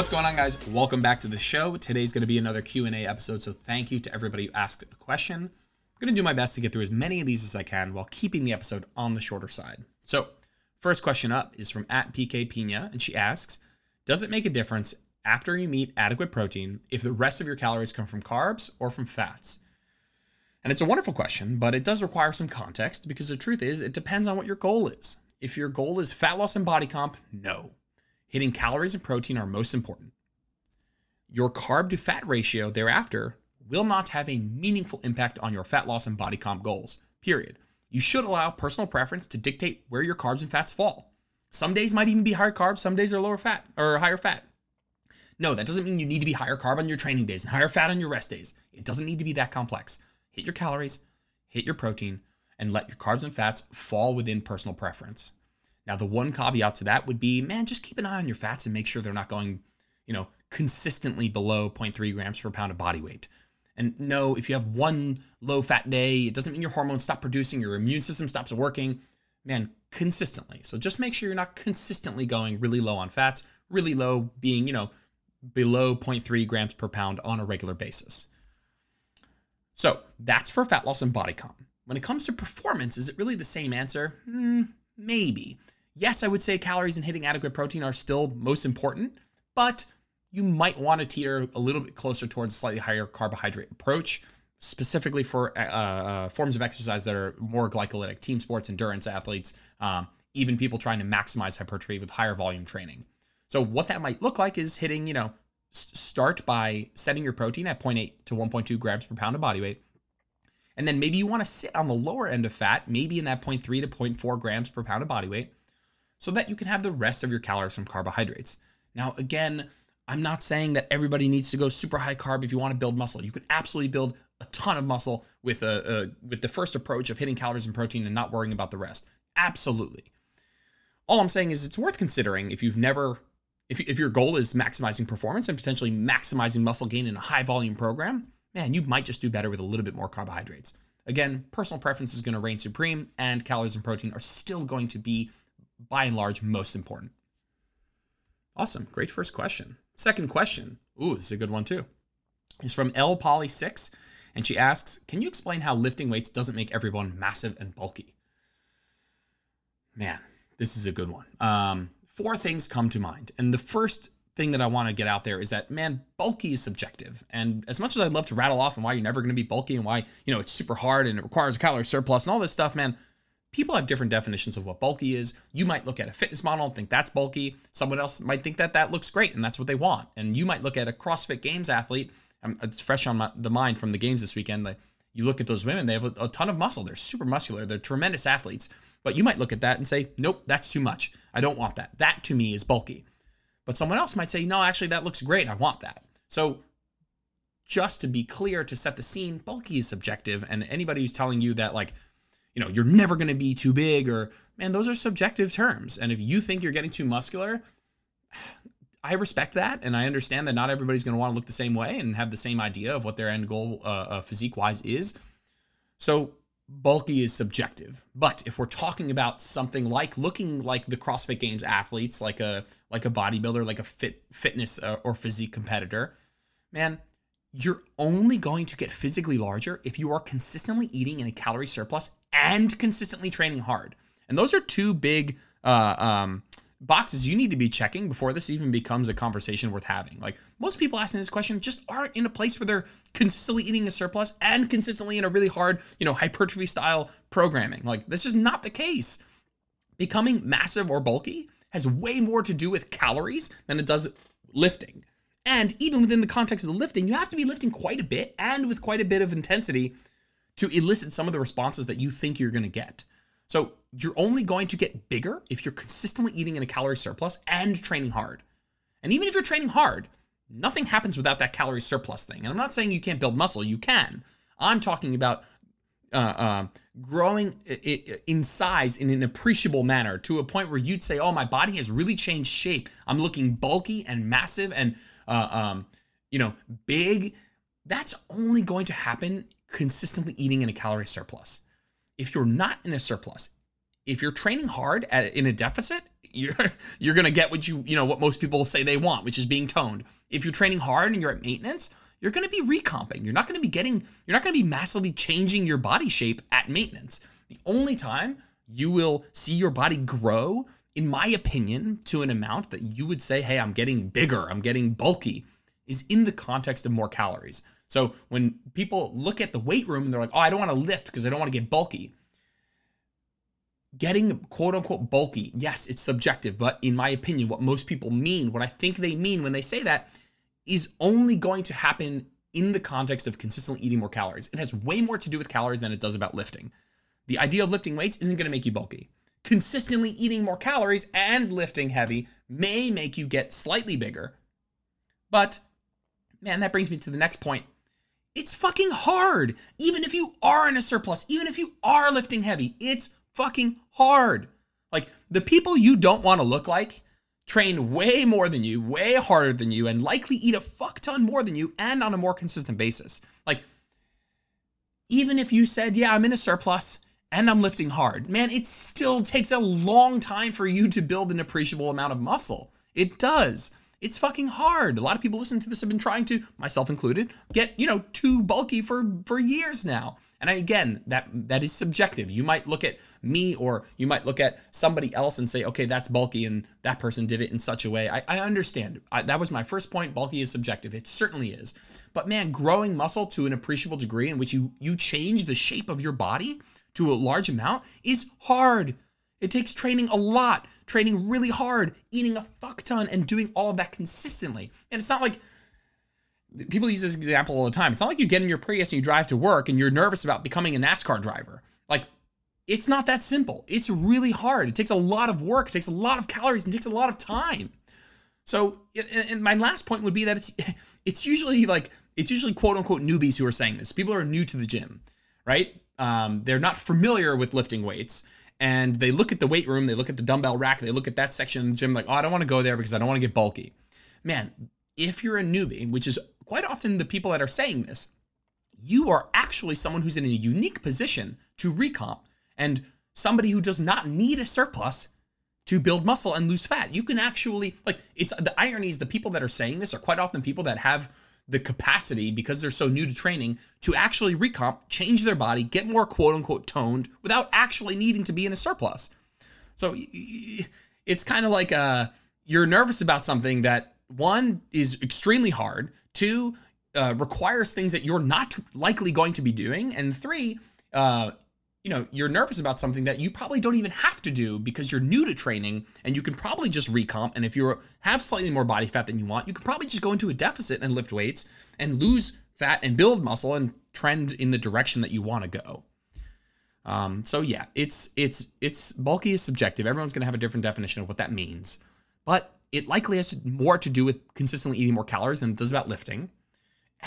What's going on, guys? Welcome back to the show. Today's going to be another Q&A episode, so thank you to everybody who asked a question. I'm going to do my best to get through as many of these as I can while keeping the episode on the shorter side. So first question up is from @PKPina, and she asks, does it make a difference after you meet adequate protein if the rest of your calories come from carbs or from fats? And it's a wonderful question, but it does require some context because the truth is it depends on what your goal is. If your goal is fat loss and body comp, no. Hitting calories and protein are most important. Your carb to fat ratio thereafter will not have a meaningful impact on your fat loss and body comp goals, period. You should allow personal preference to dictate where your carbs and fats fall. Some days might even be higher carbs, some days are lower fat or higher fat. No, that doesn't mean you need to be higher carb on your training days and higher fat on your rest days. It doesn't need to be that complex. Hit your calories, hit your protein, and let your carbs and fats fall within personal preference. Now, the one caveat to that would be, man, just keep an eye on your fats and make sure they're not going, consistently below 0.3 grams per pound of body weight. And no, if you have one low fat day, it doesn't mean your hormones stop producing, your immune system stops working, man, consistently. So just make sure you're not consistently going really low on fats, really low being, below 0.3 grams per pound on a regular basis. So that's for fat loss and body comp. When it comes to performance, is it really the same answer? Maybe. Yes, I would say calories and hitting adequate protein are still most important, but you might want to teeter a little bit closer towards a slightly higher carbohydrate approach, specifically for forms of exercise that are more glycolytic, team sports, endurance athletes, even people trying to maximize hypertrophy with higher volume training. So what that might look like is hitting, start by setting your protein at 0.8 to 1.2 grams per pound of body weight. And then maybe you want to sit on the lower end of fat, maybe in that 0.3 to 0.4 grams per pound of body weight, so that you can have the rest of your calories from carbohydrates. Now, again, I'm not saying that everybody needs to go super high carb if you want to build muscle. You can absolutely build a ton of muscle with the first approach of hitting calories and protein and not worrying about the rest. Absolutely. All I'm saying is it's worth considering if you've never, if your goal is maximizing performance and potentially maximizing muscle gain in a high volume program, man, you might just do better with a little bit more carbohydrates. Again, personal preference is going to reign supreme, and calories and protein are still going to be, by and large, most important. Awesome. Great first question. Second question. Ooh, this is a good one too. It's from LPoly6, and she asks, can you explain how lifting weights doesn't make everyone massive and bulky? Man, this is a good one. Four things come to mind, and the first thing that I want to get out there is that, man, bulky is subjective. And as much as I'd love to rattle off and why you're never going to be bulky and why, it's super hard and it requires a calorie surplus and all this stuff, man, people have different definitions of what bulky is. You might look at a fitness model and think that's bulky. Someone else might think that that looks great and that's what they want. And you might look at a CrossFit Games athlete. It's fresh on the mind from the games this weekend. You look at those women, they have a ton of muscle. They're super muscular. They're tremendous athletes. But you might look at that and say, nope, that's too much. I don't want that. That to me is bulky. But someone else might say, no, actually, that looks great. I want that. So just to be clear, to set the scene, bulky is subjective. And anybody who's telling you that, you're never going to be too big or, man, those are subjective terms. And if you think you're getting too muscular, I respect that. And I understand that not everybody's going to want to look the same way and have the same idea of what their end goal physique-wise is. So bulky is subjective, but if we're talking about something like looking like the CrossFit Games athletes, like a bodybuilder, like a fitness or physique competitor, man, you're only going to get physically larger if you are consistently eating in a calorie surplus and consistently training hard. And those are two big boxes you need to be checking before this even becomes a conversation worth having. Most people asking this question just aren't in a place where they're consistently eating a surplus and consistently in a really hard, hypertrophy style programming. This is not the case. Becoming massive or bulky has way more to do with calories than it does lifting. And even within the context of the lifting, you have to be lifting quite a bit and with quite a bit of intensity to elicit some of the responses that you think you're going to get. So you're only going to get bigger if you're consistently eating in a calorie surplus and training hard. And even if you're training hard, nothing happens without that calorie surplus thing. And I'm not saying you can't build muscle. You can. I'm talking about growing in size in an appreciable manner to a point where you'd say, oh, my body has really changed shape. I'm looking bulky and massive and, big. That's only going to happen consistently eating in a calorie surplus. If you're not in a surplus, if you're training hard in a deficit, you're going to get what what most people say they want, which is being toned. If you're training hard and you're at maintenance, you're going to be recomping. You're not going to be massively changing your body shape at maintenance. The only time you will see your body grow, in my opinion, to an amount that you would say, hey, I'm getting bigger, I'm getting bulky, is in the context of more calories. So when people look at the weight room and they're like, oh, I don't want to lift because I don't want to get bulky. Getting quote unquote bulky, yes, it's subjective, but in my opinion, what most people mean, what I think they mean when they say that, is only going to happen in the context of consistently eating more calories. It has way more to do with calories than it does about lifting. The idea of lifting weights isn't going to make you bulky. Consistently eating more calories and lifting heavy may make you get slightly bigger. But, man, that brings me to the next point. It's fucking hard. Even if you are in a surplus, even if you are lifting heavy, it's fucking hard. Like, the people you don't want to look like train way more than you, way harder than you, and likely eat a fuck ton more than you and on a more consistent basis. Like, even if you said, yeah, I'm in a surplus and I'm lifting hard, man, it still takes a long time for you to build an appreciable amount of muscle. It does. It's fucking hard. A lot of people listening to this have been trying to, myself included, get, too bulky for years now. And again, that is subjective. You might look at me or you might look at somebody else and say, okay, that's bulky and that person did it in such a way. I understand. That was my first point. Bulky is subjective. It certainly is. But man, growing muscle to an appreciable degree in which you change the shape of your body to a large amount is hard. It takes training a lot, training really hard, eating a fuck ton, and doing all of that consistently. And it's not like, people use this example all the time, it's not like you get in your Prius and you drive to work and you're nervous about becoming a NASCAR driver. Like, it's not that simple. It's really hard. It takes a lot of work, it takes a lot of calories, and it takes a lot of time. So, and my last point would be that it's usually quote unquote newbies who are saying this. People are new to the gym, right? They're not familiar with lifting weights. And they look at the weight room, they look at the dumbbell rack, they look at that section of the gym, like, oh, I don't want to go there because I don't want to get bulky. Man, if you're a newbie, which is quite often the people that are saying this, you are actually someone who's in a unique position to recomp and somebody who does not need a surplus to build muscle and lose fat. You can actually, the irony is the people that are saying this are quite often people that have the capacity, because they're so new to training, to actually recomp, change their body, get more quote unquote toned without actually needing to be in a surplus. So it's kind of like you're nervous about something that, one, is extremely hard, two, requires things that you're not likely going to be doing, and three, you're nervous about something that you probably don't even have to do because you're new to training and you can probably just recomp. And if you have slightly more body fat than you want, you can probably just go into a deficit and lift weights and lose fat and build muscle and trend in the direction that you want to go. So yeah, it's bulky is subjective. Everyone's going to have a different definition of what that means, but it likely has more to do with consistently eating more calories than it does about lifting.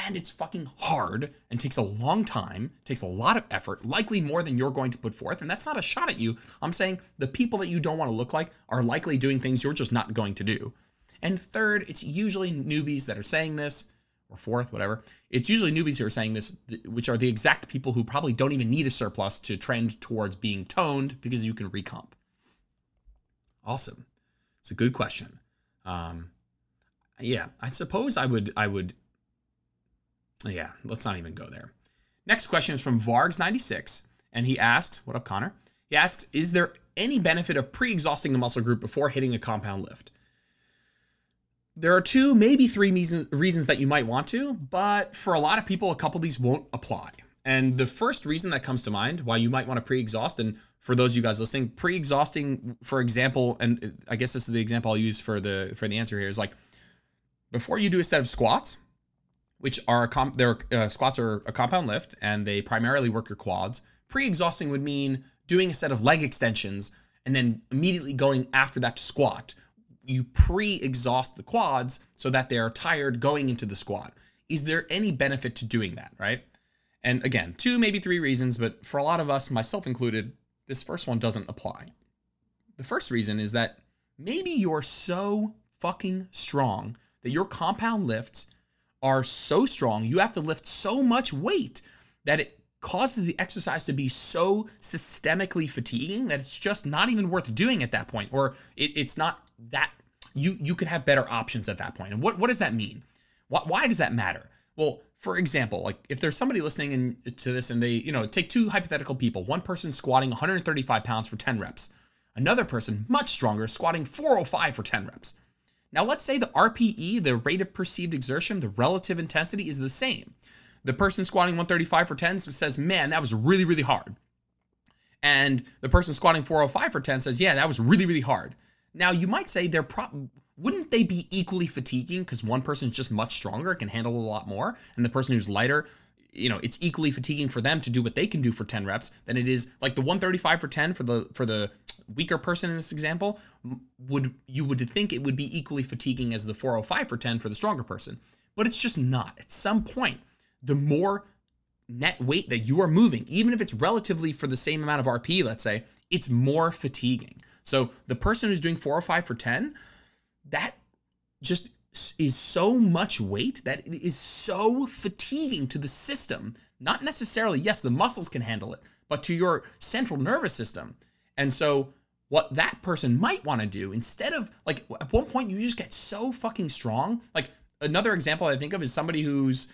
And it's fucking hard and takes a long time, takes a lot of effort, likely more than you're going to put forth. And that's not a shot at you. I'm saying the people that you don't want to look like are likely doing things you're just not going to do. And third, it's usually newbies that are saying this, or fourth, whatever. It's usually newbies who are saying this, which are the exact people who probably don't even need a surplus to trend towards being toned because you can recomp. Awesome. It's a good question. Yeah, I suppose I would... Yeah, let's not even go there. Next question is from Vargs96, and he asks, what up, Connor? He asks, is there any benefit of pre-exhausting the muscle group before hitting a compound lift? There are two, maybe three reasons that you might want to, but for a lot of people, a couple of these won't apply. And the first reason that comes to mind why you might want to pre-exhaust, and for those of you guys listening, pre-exhausting, for example, and I guess this is the example I'll use for the answer here, is like, before you do a set of squats, which are squats are a compound lift and they primarily work your quads. Pre-exhausting would mean doing a set of leg extensions and then immediately going after that to squat. You pre-exhaust the quads so that they are tired going into the squat. Is there any benefit to doing that, right? And again, two, maybe three reasons, but for a lot of us, myself included, this first one doesn't apply. The first reason is that maybe you're so fucking strong that your compound lifts are so strong, you have to lift so much weight that it causes the exercise to be so systemically fatiguing that it's just not even worth doing at that point, or it's not that you could have better options at that point. And what does that mean? Why does that matter? Well, for example, like if there's somebody listening to this and they, take two hypothetical people, one person squatting 135 pounds for 10 reps, another person much stronger squatting 405 for 10 reps. Now, let's say the RPE, the rate of perceived exertion, the relative intensity is the same. The person squatting 135 for 10 says, man, that was really, really hard. And the person squatting 405 for 10 says, yeah, that was really, really hard. Now, you might say wouldn't they be equally fatiguing because one person's just much stronger, can handle a lot more, and the person who's lighter, it's equally fatiguing for them to do what they can do for 10 reps than it is like the 135 for 10 for the weaker person in this example would think it would be equally fatiguing as the 405 for 10 for the stronger person, but it's just not. At some point, the more net weight that you are moving, even if it's relatively for the same amount of RPE, let's say, it's more fatiguing. So the person who's doing 405 for 10, that just is so much weight that it is so fatiguing to the system. Not necessarily, yes, the muscles can handle it, but to your central nervous system. And so what that person might want to do instead of, like, at one point you just get so fucking strong. Like another example I think of is somebody who's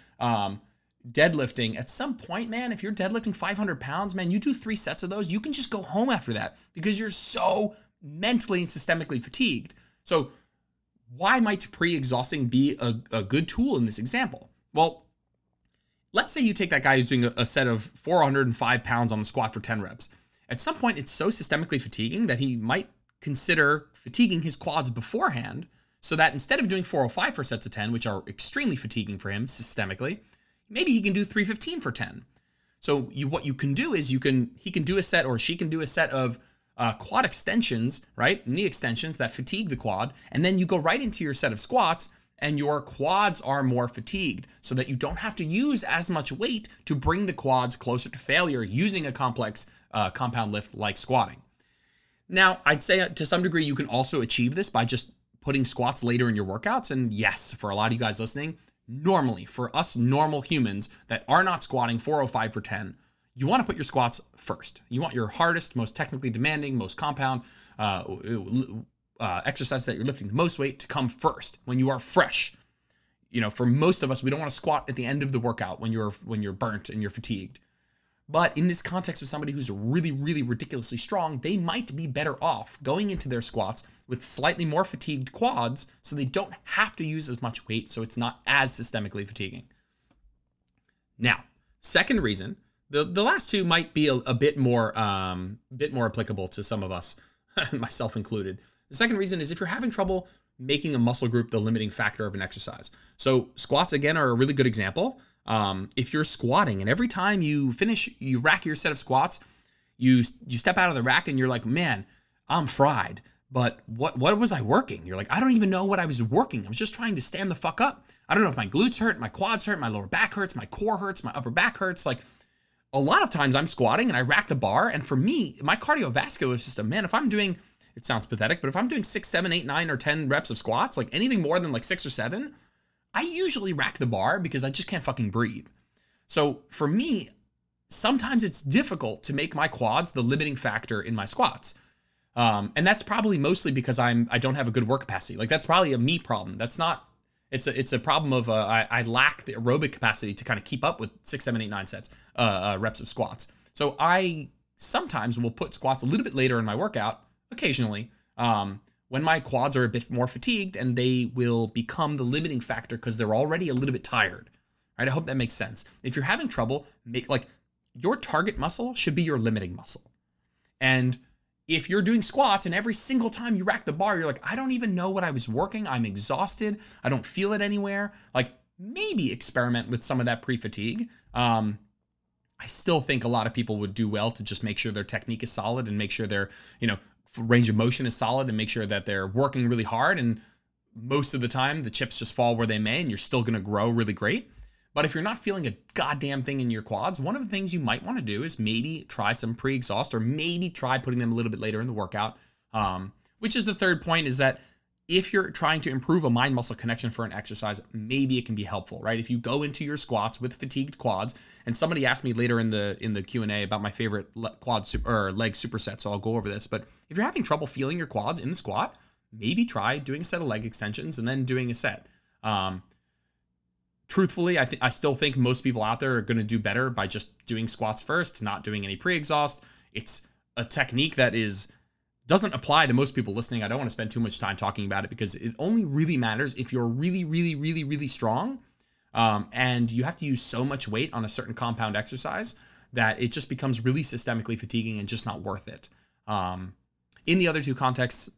deadlifting. At some point, man, if you're deadlifting 500 pounds, man, you do 3 sets of those, you can just go home after that because you're so mentally and systemically fatigued. So why might pre-exhausting be a good tool in this example? Well, let's say you take that guy who's doing a set of 405 pounds on the squat for 10 reps. At some point, it's so systemically fatiguing that he might consider fatiguing his quads beforehand so that instead of doing 405 for sets of 10, which are extremely fatiguing for him systemically, maybe he can do 315 for 10. So what you can do is he can do a set, or she can do a set of quad extensions, right? Knee extensions that fatigue the quad. And then you go right into your set of squats and your quads are more fatigued so that you don't have to use as much weight to bring the quads closer to failure using a complex compound lift like squatting. Now, I'd say to some degree, you can also achieve this by just putting squats later in your workouts. And yes, for a lot of you guys listening, normally for us normal humans that are not squatting 405 for 10, you want to put your squats first. You want your hardest, most technically demanding, most compound exercise that you're lifting the most weight to come first when you are fresh. For most of us, we don't want to squat at the end of the workout when you're burnt and you're fatigued. But in this context of somebody who's really, really ridiculously strong, they might be better off going into their squats with slightly more fatigued quads so they don't have to use as much weight, so it's not as systemically fatiguing. Now, second reason. The last two might be a bit more applicable to some of us, myself included. The second reason is if you're having trouble making a muscle group the limiting factor of an exercise. So squats, again, are a really good example. If you're squatting and every time you finish, you rack your set of squats, you step out of the rack and you're like, man, I'm fried. But what was I working? You're like, I don't even know what I was working. I was just trying to stand the fuck up. I don't know if my glutes hurt, my quads hurt, my lower back hurts, my core hurts, my upper back hurts. Like, a lot of times I'm squatting and I rack the bar, and for me, my cardiovascular system, man, if I'm doing, it sounds pathetic, but if I'm doing 6, 7, 8, 9, or 10 reps of squats, like anything more than like 6 or 7, I usually rack the bar because I just can't fucking breathe. So for me, sometimes it's difficult to make my quads the limiting factor in my squats. And that's probably mostly because I don't have a good work capacity. Like, that's probably a me problem. That's not, It's a problem of I lack the aerobic capacity to kind of keep up with 6, 7, 8, 9 sets, reps of squats. So I sometimes will put squats a little bit later in my workout, occasionally, when my quads are a bit more fatigued, and they will become the limiting factor because they're already a little bit tired. Right? I hope that makes sense. If you're having trouble, your target muscle should be your limiting muscle. And if you're doing squats and every single time you rack the bar, you're like, I don't even know what I was working. I'm exhausted. I don't feel it anywhere. Like, maybe experiment with some of that pre-fatigue. I still think a lot of people would do well to just make sure their technique is solid and make sure their, range of motion is solid and make sure that they're working really hard. And most of the time the chips just fall where they may, and you're still going to grow really great. But if you're not feeling a goddamn thing in your quads, one of the things you might want to do is maybe try some pre-exhaust, or maybe try putting them a little bit later in the workout, which is the third point, is that if you're trying to improve a mind-muscle connection for an exercise, maybe it can be helpful, right? If you go into your squats with fatigued quads, and somebody asked me later in the Q&A about my favorite leg superset, so I'll go over this. But if you're having trouble feeling your quads in the squat, maybe try doing a set of leg extensions and then doing a set. Truthfully, I still think most people out there are going to do better by just doing squats first, not doing any pre-exhaust. It's a technique that doesn't apply to most people listening. I don't want to spend too much time talking about it because it only really matters if you're really, really, really, really strong, and you have to use so much weight on a certain compound exercise that it just becomes really systemically fatiguing and just not worth it. In the other two contexts,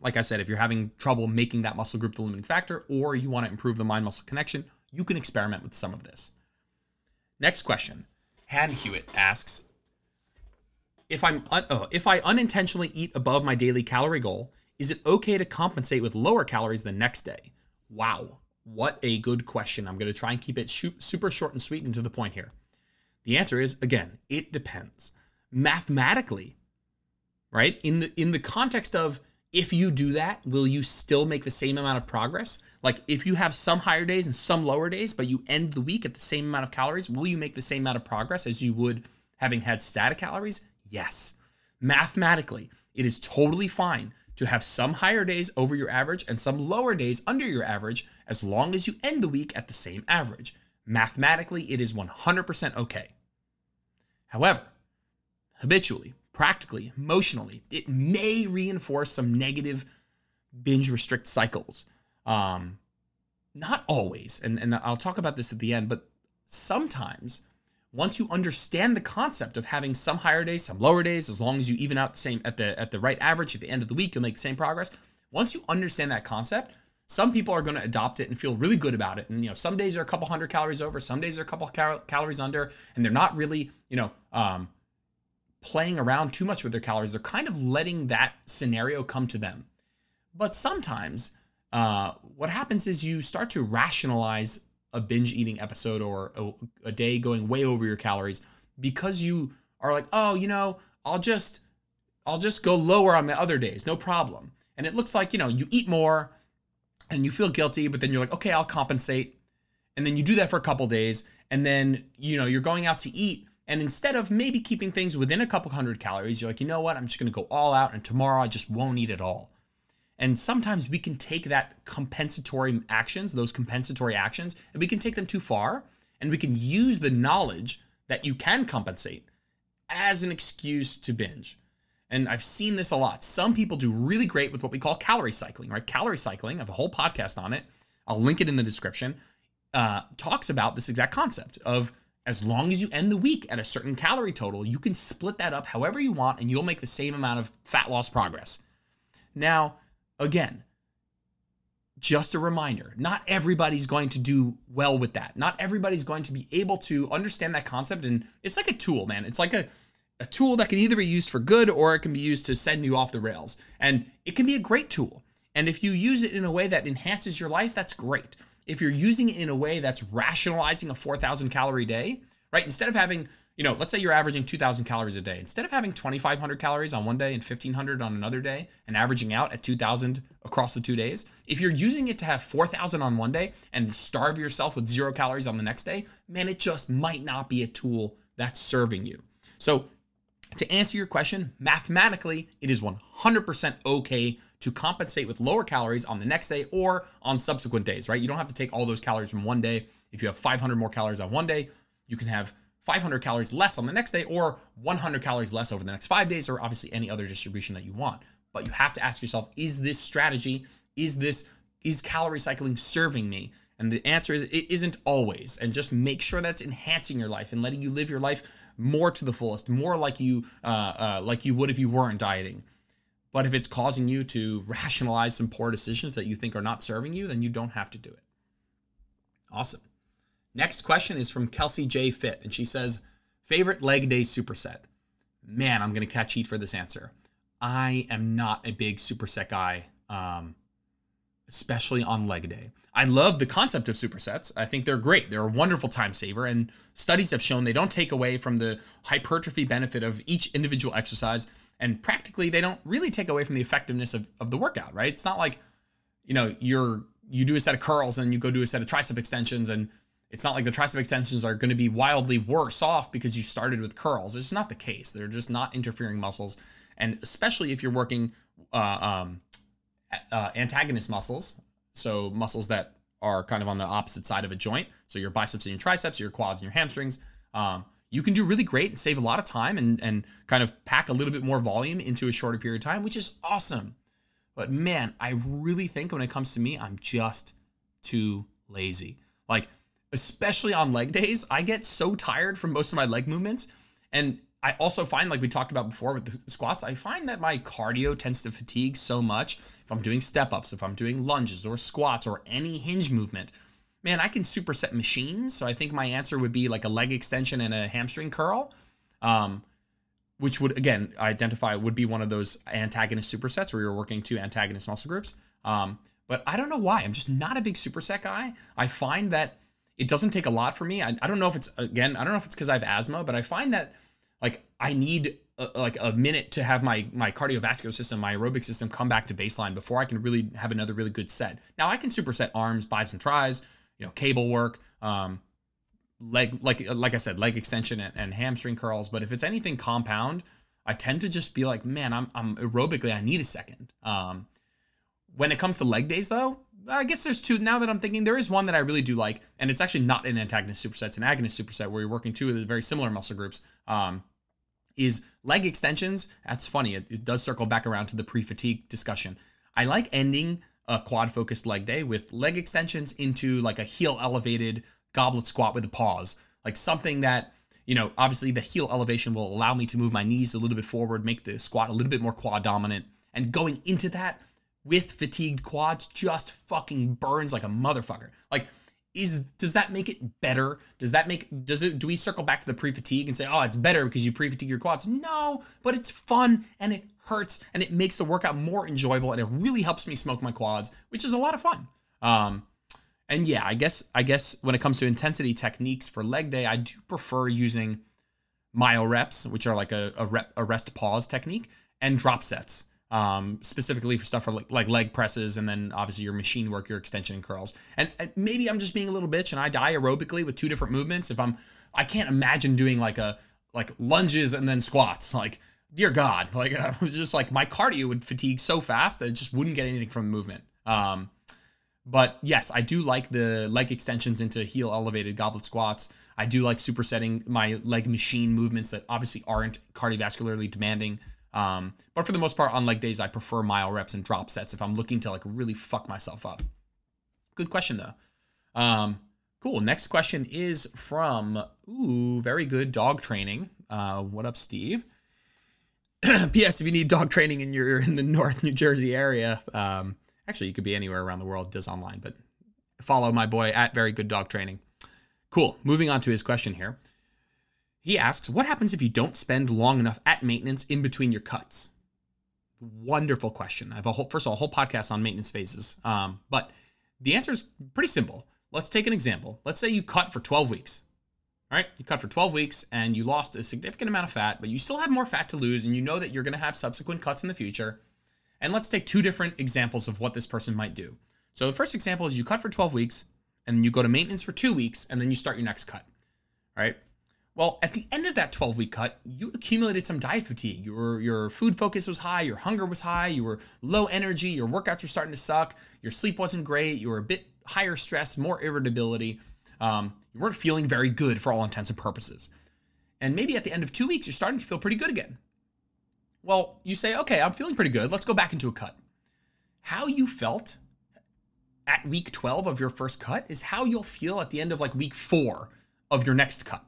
like I said, if you're having trouble making that muscle group the limiting factor, or you want to improve the mind-muscle connection, you can experiment with some of this. Next question. Han Hewitt asks, if I unintentionally eat above my daily calorie goal, is it okay to compensate with lower calories the next day? Wow, what a good question. I'm going to try and keep it super short and sweet and to the point here. The answer is, again, it depends. Mathematically, right? In the context of, if you do that, will you still make the same amount of progress? Like if you have some higher days and some lower days, but you end the week at the same amount of calories, will you make the same amount of progress as you would having had static calories? Yes. Mathematically, it is totally fine to have some higher days over your average and some lower days under your average, as long as you end the week at the same average. Mathematically, it is 100% okay. However, habitually, practically, emotionally, it may reinforce some negative binge restrict cycles. Not always, and I'll talk about this at the end, but sometimes once you understand the concept of having some higher days, some lower days, as long as you even out the same at the right average at the end of the week, you'll make the same progress. Once you understand that concept, some people are going to adopt it and feel really good about it. And, you know, some days are a couple hundred calories over, some days are a couple calories under, and they're not really, playing around too much with their calories. They're kind of letting that scenario come to them. But sometimes what happens is you start to rationalize a binge eating episode or a day going way over your calories because you are like, oh, I'll just go lower on the other days, no problem. And it looks like, you eat more and you feel guilty, but then you're like, okay, I'll compensate. And then you do that for a couple days, and then, you're going out to eat. And instead of maybe keeping things within a couple hundred calories, you're like, you know what, I'm just going to go all out, and tomorrow I just won't eat at all. And sometimes we can take those compensatory actions, and we can take them too far, and we can use the knowledge that you can compensate as an excuse to binge. And I've seen this a lot. Some people do really great with what we call calorie cycling, right? Calorie cycling, I have a whole podcast on it. I'll link it in the description. Talks about this exact concept of, as long as you end the week at a certain calorie total, you can split that up however you want, and you'll make the same amount of fat loss progress. Now, again, just a reminder, not everybody's going to do well with that. Not everybody's going to be able to understand that concept. And it's like a tool, man. It's like a tool that can either be used for good, or it can be used to send you off the rails. And it can be a great tool. And if you use it in a way that enhances your life, that's great. If you're using it in a way that's rationalizing a 4,000 calorie day, right? Instead of having, let's say you're averaging 2,000 calories a day. Instead of having 2,500 calories on one day and 1,500 on another day and averaging out at 2,000 across the 2 days, if you're using it to have 4,000 on one day and starve yourself with 0 calories on the next day, man, it just might not be a tool that's serving you. So to answer your question, mathematically, it is 100% okay to compensate with lower calories on the next day or on subsequent days, right? You don't have to take all those calories from one day. If you have 500 more calories on one day, you can have 500 calories less on the next day or 100 calories less over the next 5 days, or obviously any other distribution that you want. But you have to ask yourself, is calorie cycling serving me? And the answer is it isn't always. And just make sure that's enhancing your life and letting you live your life more to the fullest, more like you would if you weren't dieting. But if it's causing you to rationalize some poor decisions that you think are not serving you, then you don't have to do it. Awesome. Next question is from Kelsey J. Fitt, and she says, favorite leg day superset. Man, I'm going to catch heat for this answer. I am not a big superset guy. Especially on leg day. I love the concept of supersets. I think they're great. They're a wonderful time saver, and studies have shown they don't take away from the hypertrophy benefit of each individual exercise, and practically they don't really take away from the effectiveness of the workout, right? It's not like you know, you do a set of curls and you go do a set of tricep extensions, and it's not like the tricep extensions are going to be wildly worse off because you started with curls. It's not the case. They're just not interfering muscles. And especially if you're working antagonist muscles, so muscles that are kind of on the opposite side of a joint, so your biceps and your triceps, your quads and your hamstrings, you can do really great and save a lot of time and kind of pack a little bit more volume into a shorter period of time, which is awesome. But man, I really think when it comes to me, I'm just too lazy. Like, especially on leg days, I get so tired from most of my leg movements. And I also find, like we talked about before with the squats, I find that my cardio tends to fatigue so much. If I'm doing step-ups, if I'm doing lunges or squats or any hinge movement, man, I can superset machines. So I think my answer would be like a leg extension and a hamstring curl, which would, again, identify would be one of those antagonist supersets where you're working two antagonist muscle groups. But I don't know why. I'm just not a big superset guy. I find that it doesn't take a lot for me. I don't know if it's, again, I don't know if it's because I have asthma, but I find that like I need a minute to have my cardiovascular system, my aerobic system come back to baseline before I can really have another really good set. Now I can superset arms, buys and tries, you know, cable work, leg, like I said, leg extension and hamstring curls. But if it's anything compound, I tend to just be like, man, I'm aerobically, I need a second. When it comes to leg days though, I guess there's two. Now that I'm thinking, there is one that I really do like, and it's actually not an antagonist superset, it's an agonist superset where you're working two of the very similar muscle groups, is leg extensions. That's funny. It does circle back around to the pre-fatigue discussion. I like ending a quad focused leg day with leg extensions into like a heel elevated goblet squat with a pause, like something that, you know, obviously the heel elevation will allow me to move my knees a little bit forward, make the squat a little bit more quad dominant, and going into that with fatigued quads just fucking burns like a motherfucker. Like, does that make it better? Do we circle back to the pre-fatigue and say, oh, it's better because you pre-fatigue your quads? No, but it's fun and it hurts and it makes the workout more enjoyable and it really helps me smoke my quads, which is a lot of fun. And yeah, I guess when it comes to intensity techniques for leg day, I do prefer using myo reps, which are like a rest pause technique, and drop sets. Specifically for stuff for like leg presses, and then obviously your machine work, your extension and curls. And maybe I'm just being a little bitch and I die aerobically with two different movements. I can't imagine doing like lunges and then squats. Like, dear God, like I was just like, my cardio would fatigue so fast that it just wouldn't get anything from the movement. But yes, I do like the leg extensions into heel elevated goblet squats. I do like supersetting my leg machine movements that obviously aren't cardiovascularly demanding. But for the most part on leg days, I prefer myo reps and drop sets if I'm looking to like really fuck myself up. Good question though. Cool. Next question is from, very good, dog training. What up, Steve? P.S. If you need dog training and you're in the North New Jersey area, actually you could be anywhere around the world, it does online, but follow my boy at very good dog training. Cool. Moving on to his question here. He asks, what happens if you don't spend long enough at maintenance in between your cuts? Wonderful question. I have a whole podcast on maintenance phases. But the answer is pretty simple. Let's take an example. Let's say you cut for 12 weeks, all right? You cut for 12 weeks and you lost a significant amount of fat, but you still have more fat to lose. And you know that you're going to have subsequent cuts in the future. And let's take two different examples of what this person might do. So the first example is you cut for 12 weeks and you go to maintenance for 2 weeks and then you start your next cut, all right? Well, at the end of that 12-week cut, you accumulated some diet fatigue. Your food focus was high, your hunger was high, you were low energy, your workouts were starting to suck, your sleep wasn't great, you were a bit higher stress, more irritability. You weren't feeling very good for all intents and purposes. And maybe at the end of 2 weeks, you're starting to feel pretty good again. Well, you say, okay, I'm feeling pretty good. Let's go back into a cut. How you felt at week 12 of your first cut is how you'll feel at the end of like week 4 of your next cut.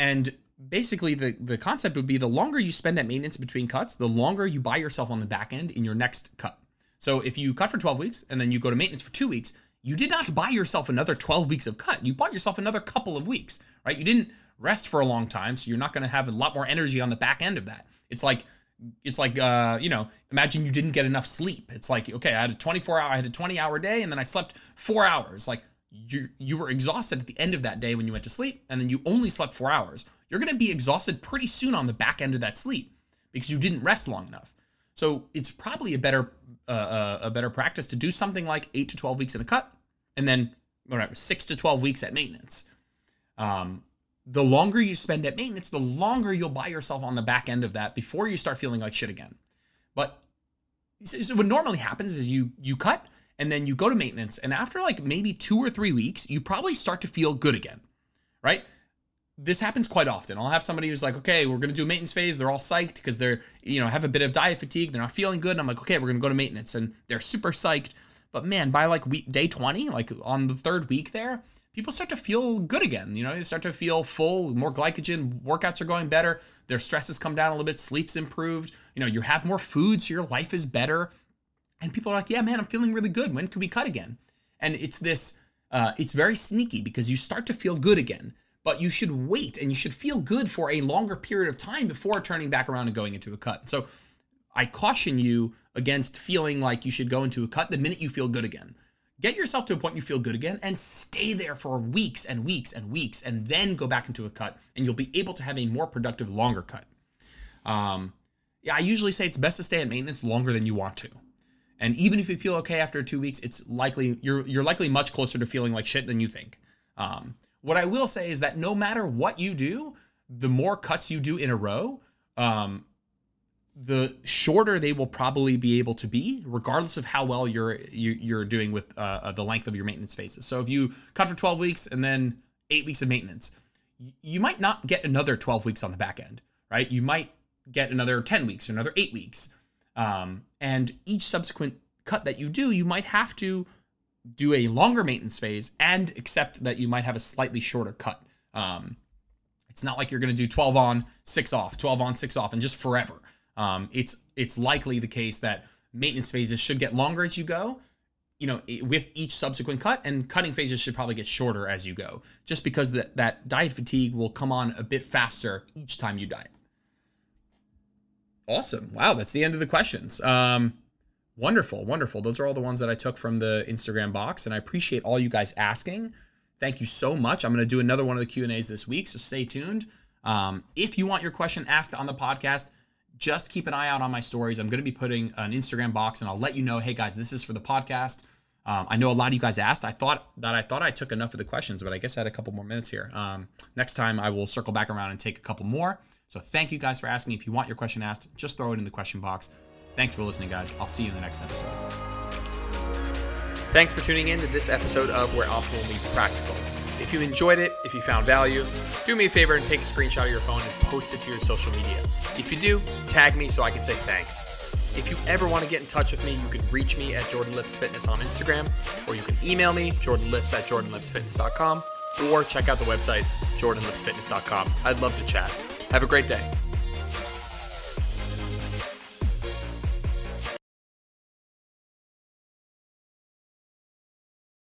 And basically the concept would be the longer you spend at maintenance between cuts, the longer you buy yourself on the back end in your next cut. So if you cut for 12 weeks and then you go to maintenance for 2 weeks, you did not buy yourself another 12 weeks of cut. You bought yourself another couple of weeks, right? You didn't rest for a long time, so you're not going to have a lot more energy on the back end of that. It's like you know, imagine you didn't get enough sleep. It's like, okay, I had a 20-hour day and then I slept 4 hours. Like, you were exhausted at the end of that day when you went to sleep, and then you only slept 4 hours. You're going to be exhausted pretty soon on the back end of that sleep because you didn't rest long enough. So it's probably a better a better practice to do something like 8 to 12 weeks in the cut and then whatever, 6 to 12 weeks at maintenance. The longer you spend at maintenance, the longer you'll buy yourself on the back end of that before you start feeling like shit again. But so what normally happens is you cut and then you go to maintenance. And after like maybe 2 or 3 weeks, you probably start to feel good again, right? This happens quite often. I'll have somebody who's like, okay, we're going to do a maintenance phase. They're all psyched because they're, have a bit of diet fatigue. They're not feeling good. And I'm like, okay, we're going to go to maintenance. And they're super psyched. But man, by like day 20, like on the third week there, people start to feel good again. They start to feel full, more glycogen, workouts are going better. Their stress has come down a little bit. Sleep's improved. You have more food, so your life is better. And people are like, yeah, man, I'm feeling really good. When can we cut again? And it's this, it's very sneaky because you start to feel good again, but you should wait and you should feel good for a longer period of time before turning back around and going into a cut. So I caution you against feeling like you should go into a cut the minute you feel good again. Get yourself to a point you feel good again and stay there for weeks and weeks and weeks, and then go back into a cut, and you'll be able to have a more productive, longer cut. I usually say it's best to stay at maintenance longer than you want to. And even if you feel okay after 2 weeks, it's likely you're likely much closer to feeling like shit than you think. What I will say is that no matter what you do, the more cuts you do in a row, the shorter they will probably be able to be, regardless of how well you're doing with the length of your maintenance phases. So if you cut for 12 weeks and then 8 weeks of maintenance, you might not get another 12 weeks on the back end, right? You might get another 10 weeks or another 8 weeks. And each subsequent cut that you do, you might have to do a longer maintenance phase and accept that you might have a slightly shorter cut. It's not like you're going to do 12 on, 6 off, 12 on, 6 off, and just forever. It's likely the case that maintenance phases should get longer as you go, with each subsequent cut, and cutting phases should probably get shorter as you go, just because that diet fatigue will come on a bit faster each time you diet. Awesome. Wow. That's the end of the questions. Wonderful. Wonderful. Those are all the ones that I took from the Instagram box, and I appreciate all you guys asking. Thank you so much. I'm going to do another one of the Q&As this week, so stay tuned. If you want your question asked on the podcast, just keep an eye out on my stories. I'm going to be putting an Instagram box, and I'll let you know, hey guys, this is for the podcast. I know a lot of you guys asked. I thought I took enough of the questions, but I guess I had a couple more minutes here. Next time I will circle back around and take a couple more. So thank you guys for asking. If you want your question asked, just throw it in the question box. Thanks for listening, guys. I'll see you in the next episode. Thanks for tuning in to this episode of Where Optimal Meets Practical. If you enjoyed it, if you found value, do me a favor and take a screenshot of your phone and post it to your social media. If you do, tag me so I can say thanks. If you ever want to get in touch with me, you can reach me at Jordan Lips Fitness on Instagram, or you can email me, jordanlips@jordanlipsfitness.com, or check out the website, jordanlipsfitness.com. I'd love to chat. Have a great day.